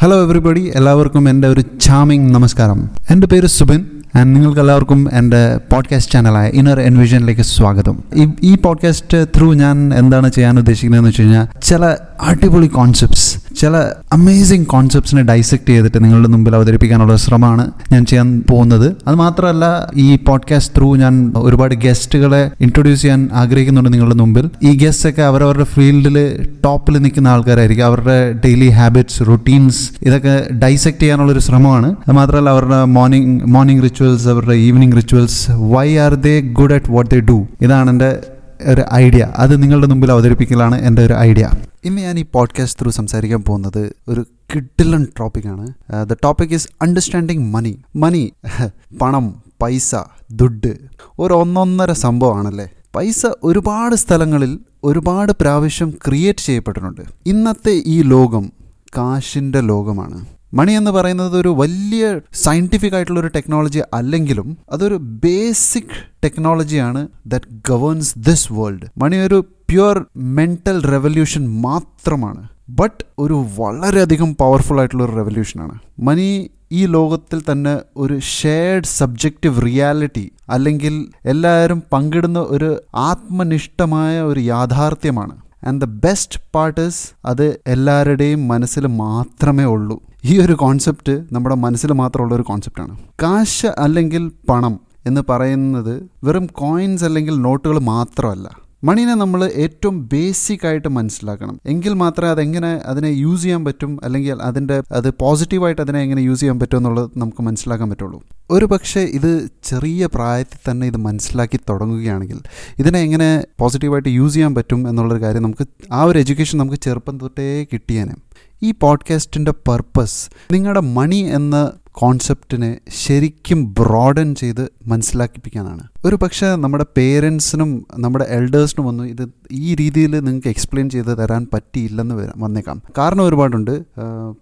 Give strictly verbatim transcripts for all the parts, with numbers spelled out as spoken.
Hello everybody, എല്ലാവർക്കും എൻ്റെ ഒരു ചാമിങ് നമസ്കാരം. എൻ്റെ പേര് സുബിൻ ആൻഡ് നിങ്ങൾക്കെല്ലാവർക്കും എൻ്റെ പോഡ്കാസ്റ്റ് ചാനലായ ഇന്നർ എൻവിഷനിലേക്ക് സ്വാഗതം. ഈ ഈ പോഡ്കാസ്റ്റ് ത്രൂ ഞാൻ എന്താണ് ചെയ്യാൻ ഉദ്ദേശിക്കുന്നതെന്ന് വെച്ച് കഴിഞ്ഞാൽ ചില അടിപൊളി കോൺസെപ്റ്റ്സ്, ചില അമേസിങ് കോൺസെപ്റ്റ്സിനെ ഡൈസെക്റ്റ് ചെയ്തിട്ട് നിങ്ങളുടെ മുമ്പിൽ അവതരിപ്പിക്കാനുള്ള ശ്രമമാണ് ഞാൻ ചെയ്യാൻ പോകുന്നത്. അത് മാത്രമല്ല, ഈ പോഡ്കാസ്റ്റ് ത്രൂ ഞാൻ ഒരുപാട് ഗസ്റ്റുകളെ ഇൻട്രൊഡ്യൂസ് ചെയ്യാൻ ആഗ്രഹിക്കുന്നുണ്ട് നിങ്ങളുടെ മുമ്പിൽ. ഈ ഗസ്റ്റൊക്കെ അവരവരുടെ ഫീൽഡിൽ ടോപ്പിൽ നിൽക്കുന്ന ആൾക്കാരായിരിക്കും. അവരുടെ ഡെയിലി ഹാബിറ്റ്സ്, റൊട്ടീൻസ് ഇതൊക്കെ ഡൈസെക്റ്റ് ചെയ്യാനുള്ളൊരു ശ്രമമാണ്. അത് മാത്രമല്ല, അവരുടെ മോർണിംഗ് മോർണിംഗ് റിച്വൽസ്, അവരുടെ evening rituals, why are they good at what they do, ഇതാണ് എൻ്റെ ഒരു ഐഡിയ. അത് നിങ്ങളുടെ മുമ്പിൽ അവതരിപ്പിക്കലാണ് എൻ്റെ ഒരു ഐഡിയ. ഇന്ന് ഞാൻ ഈ പോഡ്കാസ്റ്റ് ത്രൂ സംസാരിക്കാൻ പോകുന്നത് ഒരു കിഡിലൻ ടോപ്പിക്കാണ്. The topic is understanding money. Money, പണം, പൈസ, ദുഡ് ഒരു ഒന്നൊന്നര സംഭവമാണല്ലേ. പൈസ ഒരുപാട് സ്ഥലങ്ങളിൽ ഒരുപാട് പ്രാവശ്യം ക്രിയേറ്റ് ചെയ്യപ്പെട്ടിട്ടുണ്ട്. ഇന്നത്തെ ഈ ലോകം കാശിൻ്റെ ലോകമാണ്. മണി എന്ന് പറയുന്നത് ഒരു വലിയ സയൻറ്റിഫിക് ആയിട്ടുള്ളൊരു ടെക്നോളജി അല്ലെങ്കിലും അതൊരു ബേസിക് ടെക്നോളജിയാണ് that governs this world. Money ഒരു പ്യുവർ മെൻ്റൽ റെവല്യൂഷൻ മാത്രമാണ്, ബട്ട് ഒരു വളരെയധികം പവർഫുൾ ആയിട്ടുള്ളൊരു റെവല്യൂഷനാണ്. മണി ഈ ലോകത്തിൽ തന്നെ ഒരു ഷെയർഡ് സബ്ജക്റ്റീവ് റിയാലിറ്റി, അല്ലെങ്കിൽ എല്ലാവരും പങ്കിടുന്ന ഒരു ആത്മനിഷ്ഠമായ ഒരു യാഥാർത്ഥ്യമാണ്. And the best part is അത് എല്ലാവരുടെയും മനസ്സിൽ മാത്രമേ ഉള്ളൂ. ഈ ഒരു കോൺസെപ്റ്റ് നമ്മുടെ മനസ്സിൽ മാത്രമുള്ളൊരു കോൺസെപ്റ്റാണ്. കാശ് അല്ലെങ്കിൽ പണം എന്ന് പറയുന്നത് വെറും കോയിൻസ് അല്ലെങ്കിൽ നോട്ടുകൾ മാത്രമല്ല. മണിനെ നമ്മൾ ഏറ്റവും ബേസിക്കായിട്ട് മനസ്സിലാക്കണം. എങ്കിൽ മാത്രമേ അതെങ്ങനെ അതിനെ യൂസ് ചെയ്യാൻ പറ്റും, അല്ലെങ്കിൽ അതിൻ്റെ അത് പോസിറ്റീവായിട്ട് അതിനെ എങ്ങനെ യൂസ് ചെയ്യാൻ പറ്റും എന്നുള്ളത് നമുക്ക് മനസ്സിലാക്കാൻ പറ്റുള്ളൂ. ഒരു പക്ഷേ ഇത് ചെറിയ പ്രായത്തിൽ തന്നെ ഇത് മനസ്സിലാക്കി തുടങ്ങുകയാണെങ്കിൽ ഇതിനെ എങ്ങനെ പോസിറ്റീവായിട്ട് യൂസ് ചെയ്യാൻ പറ്റും എന്നുള്ളൊരു കാര്യം നമുക്ക്, ആ ഒരു എഡ്യൂക്കേഷൻ നമുക്ക് ചെറുപ്പം തൊട്ടേ കിട്ടിയേനെ. ഈ പോഡ്കാസ്റ്റിൻ്റെ പർപ്പസ് നിങ്ങളുടെ മണി എന്ന കോൺസെപ്റ്റിനെ ശരിക്കും ബ്രോഡൻ ചെയ്ത് മനസ്സിലാക്കിപ്പിക്കാനാണ്. ഒരു പക്ഷേ നമ്മുടെ പേരൻസിനും നമ്മുടെ എൽഡേഴ്സിനും ഒന്നും ഇത് ഈ രീതിയിൽ നിങ്ങൾക്ക് എക്സ്പ്ലെയിൻ ചെയ്ത് തരാൻ പറ്റിയില്ലെന്ന് വന്നേക്കാം. കാരണം ഒരുപാടുണ്ട്.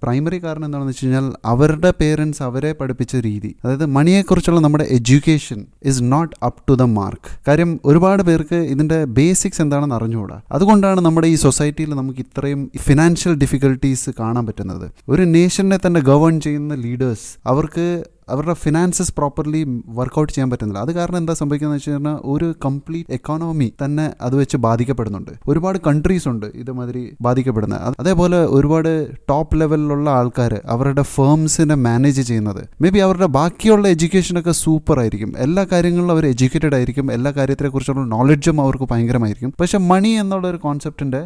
പ്രൈമറി കാരണം എന്താണെന്ന് വെച്ച് കഴിഞ്ഞാൽ അവരുടെ പേരൻസ് അവരെ പഠിപ്പിച്ച രീതി, അതായത് മണിയെക്കുറിച്ചുള്ള നമ്മുടെ education is not up to the mark. കാര്യം ഒരുപാട് പേർക്ക് ഇതിൻ്റെ ബേസിക്സ് എന്താണെന്ന് അറിഞ്ഞുകൂടാ. അതുകൊണ്ടാണ് നമ്മുടെ ഈ സൊസൈറ്റിയിൽ നമുക്ക് ഇത്രയും ഫിനാൻഷ്യൽ ഡിഫിക്കൽട്ടീസ് കാണാൻ പറ്റുന്നത്. ഒരു നേഷനെ തന്നെ ഗവേൺ ചെയ്യുന്ന ലീഡേഴ്സ് അവർക്ക് അവരുടെ ഫിനാൻസസ് പ്രോപ്പർലി വർക്കൗട്ട് ചെയ്യാൻ പറ്റുന്നില്ല. അത് കാരണം എന്താ സംഭവിക്കുന്നത് വെച്ച് കഴിഞ്ഞാൽ ഒരു കംപ്ലീറ്റ് എക്കോണമി തന്നെ അത് വെച്ച് ബാധിക്കപ്പെടുന്നുണ്ട്. ഒരുപാട് കൺട്രീസ് ഉണ്ട് ഇതുമാതിരി ബാധിക്കപ്പെടുന്നത്. അതേപോലെ ഒരുപാട് ടോപ്പ് ലെവലിലുള്ള ആൾക്കാർ അവരുടെ ഫേംസിനെ മാനേജ് ചെയ്യുന്നത്, മേ ബി അവരുടെ ബാക്കിയുള്ള എഡ്യൂക്കേഷനൊക്കെ സൂപ്പർ ആയിരിക്കും, എല്ലാ കാര്യങ്ങളിലും അവർ എഡ്യൂക്കേറ്റഡ് ആയിരിക്കും, എല്ലാ കാര്യത്തെക്കുറിച്ചുള്ള നോളജും അവർക്ക് ഭയങ്കരമായിരിക്കും. പക്ഷേ മണി എന്നുള്ള ഒരു കോൺസെപ്റ്റിൻ്റെ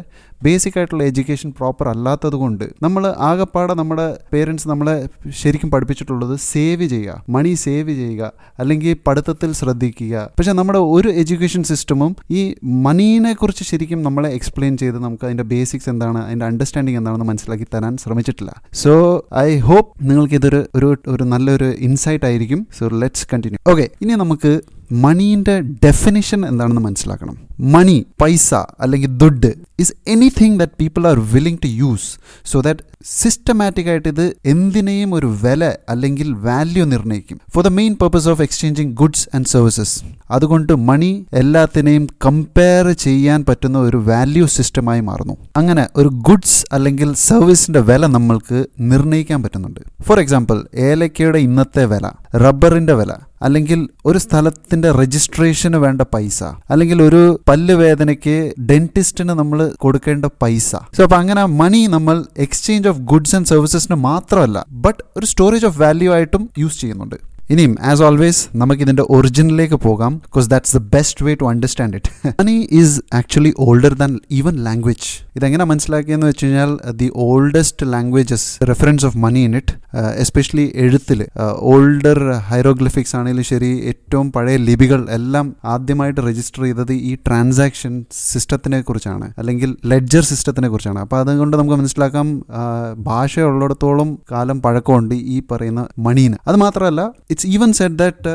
ബേസിക് ആയിട്ടുള്ള എഡ്യൂക്കേഷൻ പ്രോപ്പർ അല്ലാത്തത് കൊണ്ട് നമ്മൾ ആകെപ്പാടെ നമ്മുടെ പേരൻസ് നമ്മളെ ശരിക്കും പഠിപ്പിച്ചിട്ടുള്ളത് സേവ് ചെയ്യുക, മണി സേവ് ചെയ്യുക, അല്ലെങ്കിൽ പഠിത്തത്തിൽ ശ്രദ്ധിക്കുക. പക്ഷെ നമ്മുടെ ഒരു എഡ്യൂക്കേഷൻ സിസ്റ്റമും ഈ മണീനെ കുറിച്ച് ശരിക്കും നമ്മളെ എക്സ്പ്ലെയിൻ ചെയ്ത് നമുക്ക് അതിൻ്റെ ബേസിക്സ് എന്താണ്, അതിൻ്റെ അണ്ടർസ്റ്റാൻഡിങ് എന്താണെന്ന് മനസ്സിലാക്കി തരാൻ ശ്രമിച്ചിട്ടില്ല. സോ ഐ ഹോപ്പ് നിങ്ങൾക്ക് ഇതൊരു ഒരു നല്ലൊരു ഇൻസൈറ്റ് ആയിരിക്കും. So let's continue. ഓക്കെ, ഇനി നമുക്ക് മണീൻ്റെ ഡെഫിനിഷൻ എന്താണെന്ന് മനസ്സിലാക്കണം. മണി, പൈസ അല്ലെങ്കിൽ ദുഡ് is anything that people are willing to use so that സിസ്റ്റമാറ്റിക്കായിട്ട് ഇത് എന്തിനേയും ഒരു വില അല്ലെങ്കിൽ വാല്യൂ നിർണ്ണയിക്കും for the main purpose of exchanging goods and services. അതുകൊണ്ട് മണി എല്ലാത്തിനെയും കമ്പയർ ചെയ്യാൻ പറ്റുന്ന ഒരു വാല്യൂ സിസ്റ്റമായി മാറുന്നു. അങ്ങനെ ഒരു ഗുഡ്സ് അല്ലെങ്കിൽ സർവീസിൻ്റെ വില നമ്മൾക്ക് നിർണ്ണയിക്കാൻ പറ്റുന്നുണ്ട്. ഫോർ എക്സാമ്പിൾ, ഏലക്കയുടെ ഇന്നത്തെ വില, റബ്ബറിൻ്റെ വില, അല്ലെങ്കിൽ ഒരു സ്ഥലത്തിൻ്റെ രജിസ്ട്രേഷന് വേണ്ട പൈസ, അല്ലെങ്കിൽ ഒരു പല്ലുവേദനയ്ക്ക് ഡെന്റിസ്റ്റിന് നമ്മൾ കൊടുക്കേണ്ട പൈസ. സോ അപ്പോൾ അങ്ങനെ മണി നമ്മൾ എക്സ്ചേഞ്ച് ഓഫ് ഗുഡ്സ് ആൻഡ് സർവീസസിന് മാത്രമല്ല, ബട്ട് ഒരു സ്റ്റോറേജ് ഓഫ് വാല്യൂ ആയിട്ടും യൂസ് ചെയ്യുന്നുണ്ട്. ഇനിയും ആസ് ഓൾവേസ് നമുക്കിതിൻ്റെ ഒറിജിനിലേക്ക് പോകാം, because that's the best way to understand it. Money is actually older than even language. ഇതെങ്ങനെ മനസ്സിലാക്കിയെന്ന് വെച്ച് കഴിഞ്ഞാൽ the oldest languages reference of money in it, especially എഴുത്തിൽ ഓൾഡർ ഹൈറോഗ്ലിഫിക്സ് ആണെങ്കിലും ശരി, ഏറ്റവും പഴയ ലിപികൾ എല്ലാം ആദ്യമായിട്ട് രജിസ്റ്റർ ചെയ്തത് ഈ ട്രാൻസാക്ഷൻ സിസ്റ്റത്തിനെ കുറിച്ചാണ്, അല്ലെങ്കിൽ ലെഡ്ജർ സിസ്റ്റത്തിനെ കുറിച്ചാണ്. അപ്പോൾ അതുകൊണ്ട് നമുക്ക് മനസ്സിലാക്കാം ഭാഷ ഉള്ളിടത്തോളം കാലം പഴക്കമുണ്ട് ഈ പറയുന്ന മണീന്. അത് മാത്രമല്ല, It's even said that uh,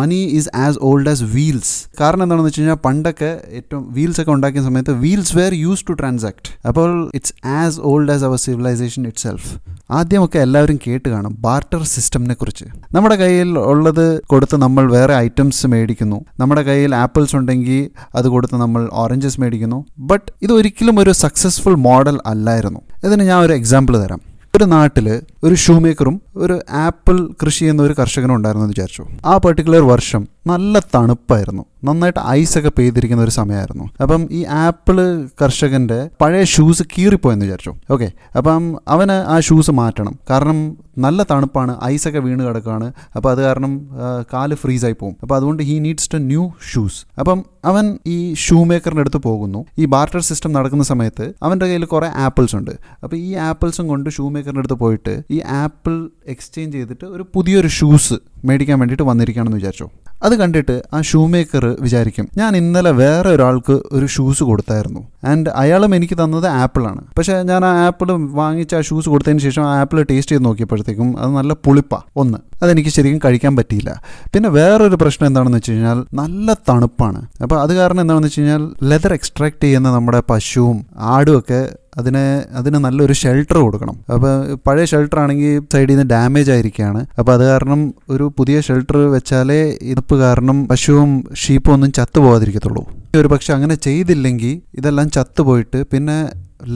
money is as old as wheels. കാരണം എന്താണെന്ന് വെച്ച് കഴിഞ്ഞാൽ പണ്ടൊക്കെ ഏറ്റവും വീൽസ് ഒക്കെ ഉണ്ടാക്കിയ സമയത്ത് wheels were use to transact. അപ്പോൾ it's as old as our civilisation itself. ആദ്യമൊക്കെ എല്ലാവരും കേട്ട് കാണും ബാർട്ടർ സിസ്റ്റമിനെ കുറിച്ച്. നമ്മുടെ കയ്യിൽ ഉള്ളത് കൊടുത്ത് നമ്മൾ വേറെ ഐറ്റംസ് മേടിക്കുന്നു. നമ്മുടെ കയ്യിൽ ആപ്പിൾസ് ഉണ്ടെങ്കിൽ അത് കൊടുത്ത് നമ്മൾ ഓറഞ്ചസ് മേടിക്കുന്നു. ബട്ട് ഇതൊരിക്കലും ഒരു സക്സസ്ഫുൾ മോഡൽ അല്ലായിരുന്നു. ഇതിന് ഞാൻ ഒരു എക്സാമ്പിൾ തരാം. ഒരു നാട്ടിൽ ഒരു ഷൂ മേക്കറും ഒരു ആപ്പിൾ കൃഷി ചെയ്യുന്ന ഒരു കർഷകനും ഉണ്ടായിരുന്നെന്ന് വിചാരിച്ചു. ആ പെർട്ടിക്കുലർ വർഷം നല്ല തണുപ്പായിരുന്നു, നന്നായിട്ട് ഐസൊക്കെ പെയ്തിരിക്കുന്ന ഒരു സമയമായിരുന്നു. അപ്പം ഈ ആപ്പിൾ കർഷകൻ്റെ പഴയ ഷൂസ് കീറിപ്പോയെന്ന് വിചാരിച്ചു. ഓക്കെ, അപ്പം അവന് ആ ഷൂസ് മാറ്റണം, കാരണം നല്ല തണുപ്പാണ്, ഐസൊക്കെ വീണ് കിടക്കുകയാണ്. അപ്പോൾ അത് കാരണം കാല് ഫ്രീസായി പോകും. അപ്പോൾ അതുകൊണ്ട് he needs to new shoes. അപ്പം അവൻ ഈ ഷൂ മേക്കറിൻ്റെ അടുത്ത് പോകുന്നു. ഈ ബാർട്ടർ സിസ്റ്റം നടക്കുന്ന സമയത്ത് അവൻ്റെ കയ്യിൽ കുറേ ആപ്പിൾസ് ഉണ്ട്. അപ്പോൾ ഈ ആപ്പിൾസും കൊണ്ട് ഷൂ മേക്കറിൻ്റെ അടുത്ത് പോയിട്ട് ഈ ആപ്പിൾ എക്സ്ചേഞ്ച് ചെയ്തിട്ട് ഒരു പുതിയൊരു ഷൂസ് മേടിക്കാൻ വേണ്ടിയിട്ട് വന്നിരിക്കുകയാണെന്ന് വിചാരിച്ചു. അത് കണ്ടിട്ട് ആ ഷൂ മേക്കർ വിചാരിക്കും, ഞാൻ ഇന്നലെ വേറെ ഒരാൾക്ക് ഒരു ഷൂസ് കൊടുത്തായിരുന്നു ആൻഡ് അയാളും എനിക്ക് തന്നത് ആപ്പിളാണ്. പക്ഷേ ഞാൻ ആ ആപ്പിൾ വാങ്ങിച്ച് ആ ഷൂസ് കൊടുത്തതിന് ശേഷം ആ ആപ്പിൾ ടേസ്റ്റ് ചെയ്ത് നോക്കിയപ്പോഴത്തേക്കും അത് നല്ല പുളിപ്പാണ്. ഒന്ന്, അതെനിക്ക് ശരിക്കും കഴിക്കാൻ പറ്റിയില്ല. പിന്നെ വേറൊരു പ്രശ്നം എന്താണെന്ന് വെച്ച് കഴിഞ്ഞാൽ നല്ല തണുപ്പാണ്. അപ്പോൾ അത് കാരണം എന്താണെന്ന് വെച്ച് കഴിഞ്ഞാൽ ലെതർ എക്സ്ട്രാക്ട് ചെയ്യുന്ന നമ്മുടെ പശുവും ആടും ഒക്കെ അതിന് അതിന് നല്ലൊരു ഷെൽട്ടർ കൊടുക്കണം. അപ്പോൾ പഴയ ഷെൽട്ടർ ആണെങ്കിൽ സൈഡിൽ നിന്ന് ഡാമേജ് ആയിരിക്കുകയാണ്. അപ്പോൾ അത് കാരണം ഒരു പുതിയ ഷെൽട്ടർ വെച്ചാലേ ഇതപ്പ് കാരണം പശുവും ഷീപ്പും ഒന്നും ചത്തുപോകാതിരിക്കത്തുള്ളൂ. ഒരു പക്ഷെ അങ്ങനെ ചെയ്തില്ലെങ്കിൽ ഇതെല്ലാം ചത്തുപോയിട്ട് പിന്നെ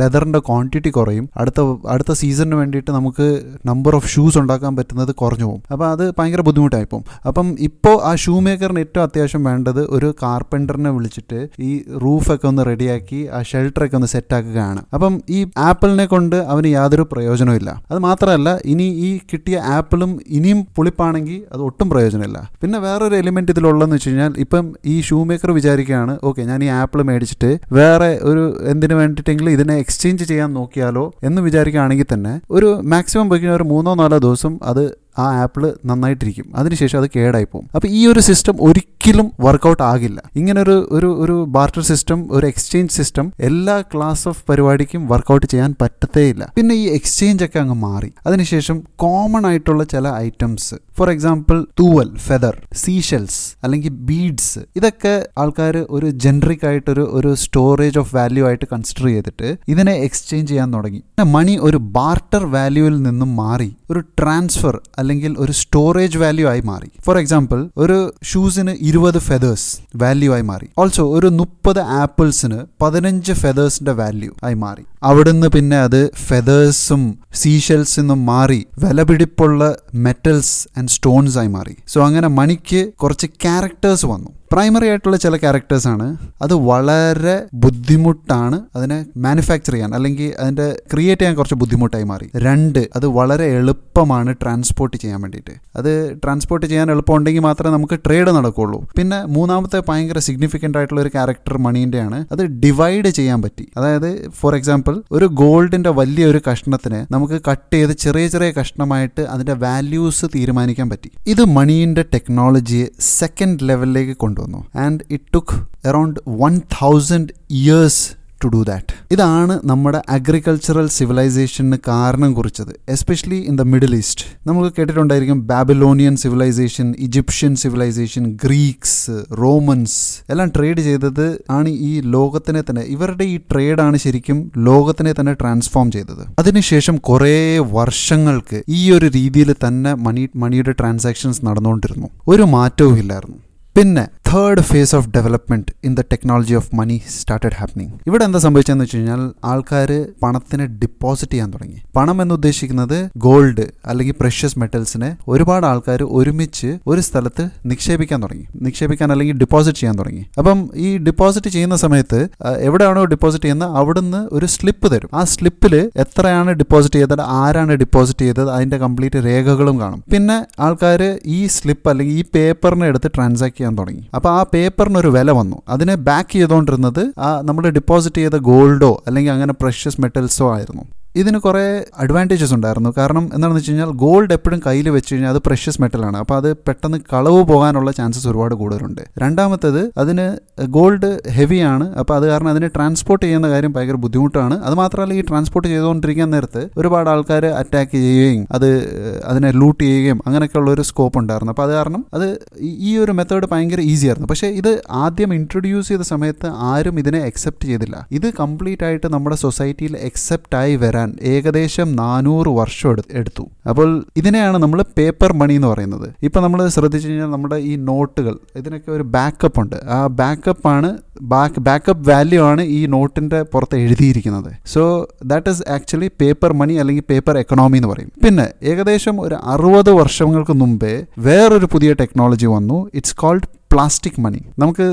ലെതറിൻ്റെ ക്വാണ്ടിറ്റി കുറയും. അടുത്ത അടുത്ത സീസണിന് വേണ്ടിയിട്ട് നമുക്ക് നമ്പർ ഓഫ് ഷൂസ് ഉണ്ടാക്കാൻ പറ്റുന്നത് കുറഞ്ഞു പോകും. അപ്പോൾ അത് ഭയങ്കര ബുദ്ധിമുട്ടായിപ്പോവും. അപ്പം ഇപ്പോൾ ആ ഷൂ മേക്കറിന് ഏറ്റവും അത്യാവശ്യം വേണ്ടത് ഒരു കാർപ്പൻ്ററിനെ വിളിച്ചിട്ട് ഈ റൂഫൊക്കെ ഒന്ന് റെഡിയാക്കി ആ ഷെൽട്ടറൊക്കെ ഒന്ന് സെറ്റാക്കുകയാണ്. അപ്പം ഈ ആപ്പിളിനെ കൊണ്ട് അവന് യാതൊരു പ്രയോജനവും ഇല്ല. അത് മാത്രമല്ല, ഇനി ഈ കിട്ടിയ ആപ്പിളും ഇനിയും പുളിപ്പാണെങ്കിൽ അത് ഒട്ടും പ്രയോജനമില്ല. പിന്നെ വേറൊരു എലിമെൻറ്റ് ഇതിലുള്ളതെന്ന് വെച്ച് കഴിഞ്ഞാൽ, ഇപ്പം ഈ ഷൂ മേക്കർ വിചാരിക്കുകയാണ്, ഓക്കെ ഞാൻ ഈ ആപ്പിൾ മേടിച്ചിട്ട് വേറെ ഒരു എന്തിനു വേണ്ടിയിട്ടെങ്കിലും ഇതിനെ എക്സ്ചേഞ്ച് ചെയ്യാൻ നോക്കിയാലോ എന്ന് വിചാരിക്കുകയാണെങ്കിൽ തന്നെ ഒരു മാക്സിമം പോയിക്കുന്ന ഒരു മൂന്നോ നാലോ ദിവസം അത് ആ ആപ്പിൾ നന്നായിട്ടിരിക്കും, അതിനുശേഷം അത് കേടായി പോകും. അപ്പോൾ ഈ ഒരു സിസ്റ്റം ഒരിക്കലും വർക്കൗട്ട് ആകില്ല. ഇങ്ങനൊരു ഒരു ഒരു ബാർട്ടർ സിസ്റ്റം, ഒരു എക്സ്ചേഞ്ച് സിസ്റ്റം എല്ലാ ക്ലാസ് ഓഫ് പരിപാടിക്കും വർക്കൗട്ട് ചെയ്യാൻ പറ്റത്തേയില്ല. പിന്നെ ഈ എക്സ്ചേഞ്ച് ഒക്കെ അങ്ങ് മാറി. അതിനുശേഷം കോമൺ ആയിട്ടുള്ള ചില ഐറ്റംസ്, ഫോർ എക്സാമ്പിൾ തൂവൽ, ഫെദർ, സീഷെൽസ് അല്ലെങ്കിൽ ബീഡ്സ്, ഇതൊക്കെ ആൾക്കാർ ഒരു ജനറിക് ആയിട്ടൊരു ഒരു സ്റ്റോറേജ് ഓഫ് വാല്യൂ ആയിട്ട് കൺസിഡർ ചെയ്തിട്ട് ഇതിനെ എക്സ്ചേഞ്ച് ചെയ്യാൻ തുടങ്ങി. പിന്നെ മണി ഒരു ബാർട്ടർ വാല്യൂവിൽ നിന്നും മാറി ഒരു ട്രാൻസ്ഫർ അല്ലെങ്കിൽ ഒരു സ്റ്റോറേജ് വാല്യൂ ആയി മാറി. ഫോർ എക്സാമ്പിൾ ഒരു ഷൂസിന് ഇരുപത് ഫെദേഴ്സ് വാല്യൂ ആയി മാറി. ഓൾസോ ഒരു മുപ്പത് ആപ്പിൾസിന് പതിനഞ്ച് ഫെദേഴ്സിന്റെ വാല്യൂ ആയി മാറി. അവിടുന്ന് പിന്നെ അത് ഫെദേഴ്സും സീഷെൽസിന്നും മാറി വിലപിടിപ്പുള്ള മെറ്റൽസ് ആൻഡ് സ്റ്റോൺസ് ആയി മാറി. സോ അങ്ങനെ മണിക്ക് കുറച്ച് ക്യാരക്ടേഴ്സ് വന്നു. പ്രൈമറി ആയിട്ടുള്ള ചില ക്യാരക്ടേഴ്സാണ്. അത് വളരെ ബുദ്ധിമുട്ടാണ് അതിനെ മാനുഫാക്ചർ ചെയ്യാൻ, അല്ലെങ്കിൽ അതിൻ്റെ ക്രിയേറ്റ് ചെയ്യാൻ കുറച്ച് ബുദ്ധിമുട്ടായി മാറി. രണ്ട്, അത് വളരെ എളുപ്പമാണ് ട്രാൻസ്പോർട്ട് ചെയ്യാൻ വേണ്ടിയിട്ട്. അത് ട്രാൻസ്പോർട്ട് ചെയ്യാൻ എളുപ്പമുണ്ടെങ്കിൽ മാത്രമേ നമുക്ക് ട്രേഡ് നടക്കുകയുള്ളൂ. പിന്നെ മൂന്നാമത്തെ ഭയങ്കര സിഗ്നിഫിക്കൻ്റ് ആയിട്ടുള്ള ഒരു ക്യാരക്ടർ മണീൻ്റെയാണ്, അത് ഡിവൈഡ് ചെയ്യാൻ പറ്റി. അതായത് ഫോർ എക്സാമ്പിൾ ഒരു ഗോൾഡിൻ്റെ വലിയൊരു കഷ്ണത്തിനെ നമുക്ക് കട്ട് ചെയ്ത് ചെറിയ ചെറിയ കഷ്ണമായിട്ട് അതിൻ്റെ വാല്യൂസ് തീരുമാനിക്കാൻ പറ്റി. ഇത് മണീൻ്റെ ടെക്നോളജിയെ സെക്കൻഡ് ലെവലിലേക്ക് കൊണ്ടുവന്നു. And it took around one thousand years to do that. ഇതാണ് നമ്മുടെ അഗ്രികൾച്ചറൽ സിവിലൈസേഷന് കാരണം കുറിച്ചത്, especially in the middle east. നമുക്ക് കേട്ടിട്ടുണ്ടായിരിക്കും Babylonian civilisation, Egyptian civilisation, Greeks, Romans എല്ലാം ട്രേഡ് ചെയ്തത് ആണ് ഈ ലോകത്തിനെ തന്നെ, ഇവരുടെ ഈ ട്രേഡാണ് ശരിക്കും ലോകത്തിനെ തന്നെ ട്രാൻസ്ഫോം ചെയ്തത്. അതിനുശേഷം കുറേ വർഷങ്ങൾക്ക് ഈ ഒരു രീതിയിൽ തന്നെ മണി മണിയുടെ ട്രാൻസാക്ഷൻസ് നടന്നുകൊണ്ടിരുന്നു, ഒരു മാറ്റവും ഇല്ലായിരുന്നു. പിന്നെ third phase of development in the technology of money started happening. ഇവിടെ എന്താ സംഭവിച്ചതെന്ന് വെച്ച് കഴിഞ്ഞാൽ, ആൾക്കാർ പണത്തിന് ഡെപ്പോസിറ്റ് ചെയ്യാൻ തുടങ്ങി. പണം എന്നുദ്ദേശിക്കുന്നത് ഗോൾഡ് അല്ലെങ്കിൽ പ്രഷ്യസ് മെറ്റൽസിനെ ഒരുപാട് ആൾക്കാർ ഒരുമിച്ച് ഒരു സ്ഥലത്ത് നിക്ഷേപിക്കാൻ തുടങ്ങി, നിക്ഷേപിക്കാൻ അല്ലെങ്കിൽ ഡെപ്പോസിറ്റ് ചെയ്യാൻ തുടങ്ങി. അപ്പം ഈ ഡെപ്പോസിറ്റ് ചെയ്യുന്ന സമയത്ത് എവിടെയാണോ ഡെപ്പോസിറ്റ് ചെയ്യുന്നത് അവിടുന്ന് ഒരു സ്ലിപ്പ് തരും. ആ സ്ലിപ്പിൽ എത്രയാണ് ഡെപ്പോസിറ്റ് ചെയ്തത്, ആരാണ് ഡെപ്പോസിറ്റ് ചെയ്തത്, അതിൻ്റെ കംപ്ലീറ്റ് രേഖകളും കാണും. പിന്നെ ആൾക്കാർ ഈ സ്ലിപ്പ് അല്ലെങ്കിൽ ഈ പേപ്പറിനെ എടുത്ത് ട്രാൻസാക്ട് ചെയ്യാൻ തുടങ്ങി. അപ്പോൾ ആ പേപ്പറിനൊരു വില വന്നു. അതിനെ ബാക്ക് ചെയ്തുകൊണ്ടിരുന്നത് ആ നമ്മൾ ഡെപ്പോസിറ്റ് ചെയ്ത ഗോൾഡോ അല്ലെങ്കിൽ അങ്ങനെ പ്രഷ്യസ് മെറ്റൽസോ ആയിരുന്നു. ഇതിന് കുറേ അഡ്വാൻറ്റേജസ് ഉണ്ടായിരുന്നു. കാരണം എന്താണെന്ന് വെച്ച് കഴിഞ്ഞാൽ, ഗോൾഡ് എപ്പോഴും കയ്യിൽ വെച്ച് കഴിഞ്ഞാൽ അത് പ്രഷ്യസ് മെറ്റലാണ്, അപ്പോൾ അത് പെട്ടെന്ന് കളവ് പോകാനുള്ള ചാൻസസ് ഒരുപാട് കൂടുതലുണ്ട്. രണ്ടാമത്തേത്, അതിന് ഗോൾഡ് ഹെവിയാണ്, അപ്പോൾ അത് കാരണം അതിനെ ട്രാൻസ്പോർട്ട് ചെയ്യുന്ന കാര്യം ഭയങ്കര ബുദ്ധിമുട്ടാണ്. അതുമാത്രമല്ല, ഈ ട്രാൻസ്പോർട്ട് ചെയ്തുകൊണ്ടിരിക്കാൻ നേരത്ത് ഒരുപാട് ആൾക്കാർ അറ്റാക്ക് ചെയ്യുകയും അത് അതിനെ ലൂട്ട് ചെയ്യുകയും അങ്ങനെയൊക്കെയുള്ളൊരു സ്കോപ്പ് ഉണ്ടായിരുന്നു. അപ്പോൾ അത് കാരണം അത് ഈ ഒരു മെത്തേഡ് ഭയങ്കര ഈസി ആയിരുന്നു. പക്ഷേ ഇത് ആദ്യം ഇൻട്രൊഡ്യൂസ് ചെയ്ത സമയത്ത് ആരും ഇതിനെ അക്സെപ്റ്റ് ചെയ്തില്ല. ഇത് കംപ്ലീറ്റ് ആയിട്ട് നമ്മുടെ സൊസൈറ്റിയിൽ അക്സെപ്റ്റ് ആയി വരാൻ വരാൻ ഏകദേശം നാനൂറ് വർഷം എടുത്തു. അപ്പോൾ ഇതിനെയാണ് നമ്മൾ പേപ്പർ മണി എന്ന് പറയുന്നത്. ഇപ്പം നമ്മൾ ശ്രദ്ധിച്ചു കഴിഞ്ഞാൽ നമ്മുടെ ഈ നോട്ടുകൾ ഇതിനൊക്കെ ഒരു ബാക്കപ്പ് ഉണ്ട്. ആ ബാക്കപ്പാണ് ബാക്ക് ബാക്കപ്പ് വാല്യൂ ആണ് ഈ നോട്ടിൻ്റെ പുറത്ത് എഴുതിയിരിക്കുന്നത്. So that is actually paper money അല്ലെങ്കിൽ പേപ്പർ എക്കണോമി എന്ന് പറയും. പിന്നെ ഏകദേശം ഒരു അറുപത് വർഷങ്ങൾക്ക് മുമ്പേ വേറൊരു പുതിയ ടെക്നോളജി വന്നു. It's called plastic money. നമുക്ക്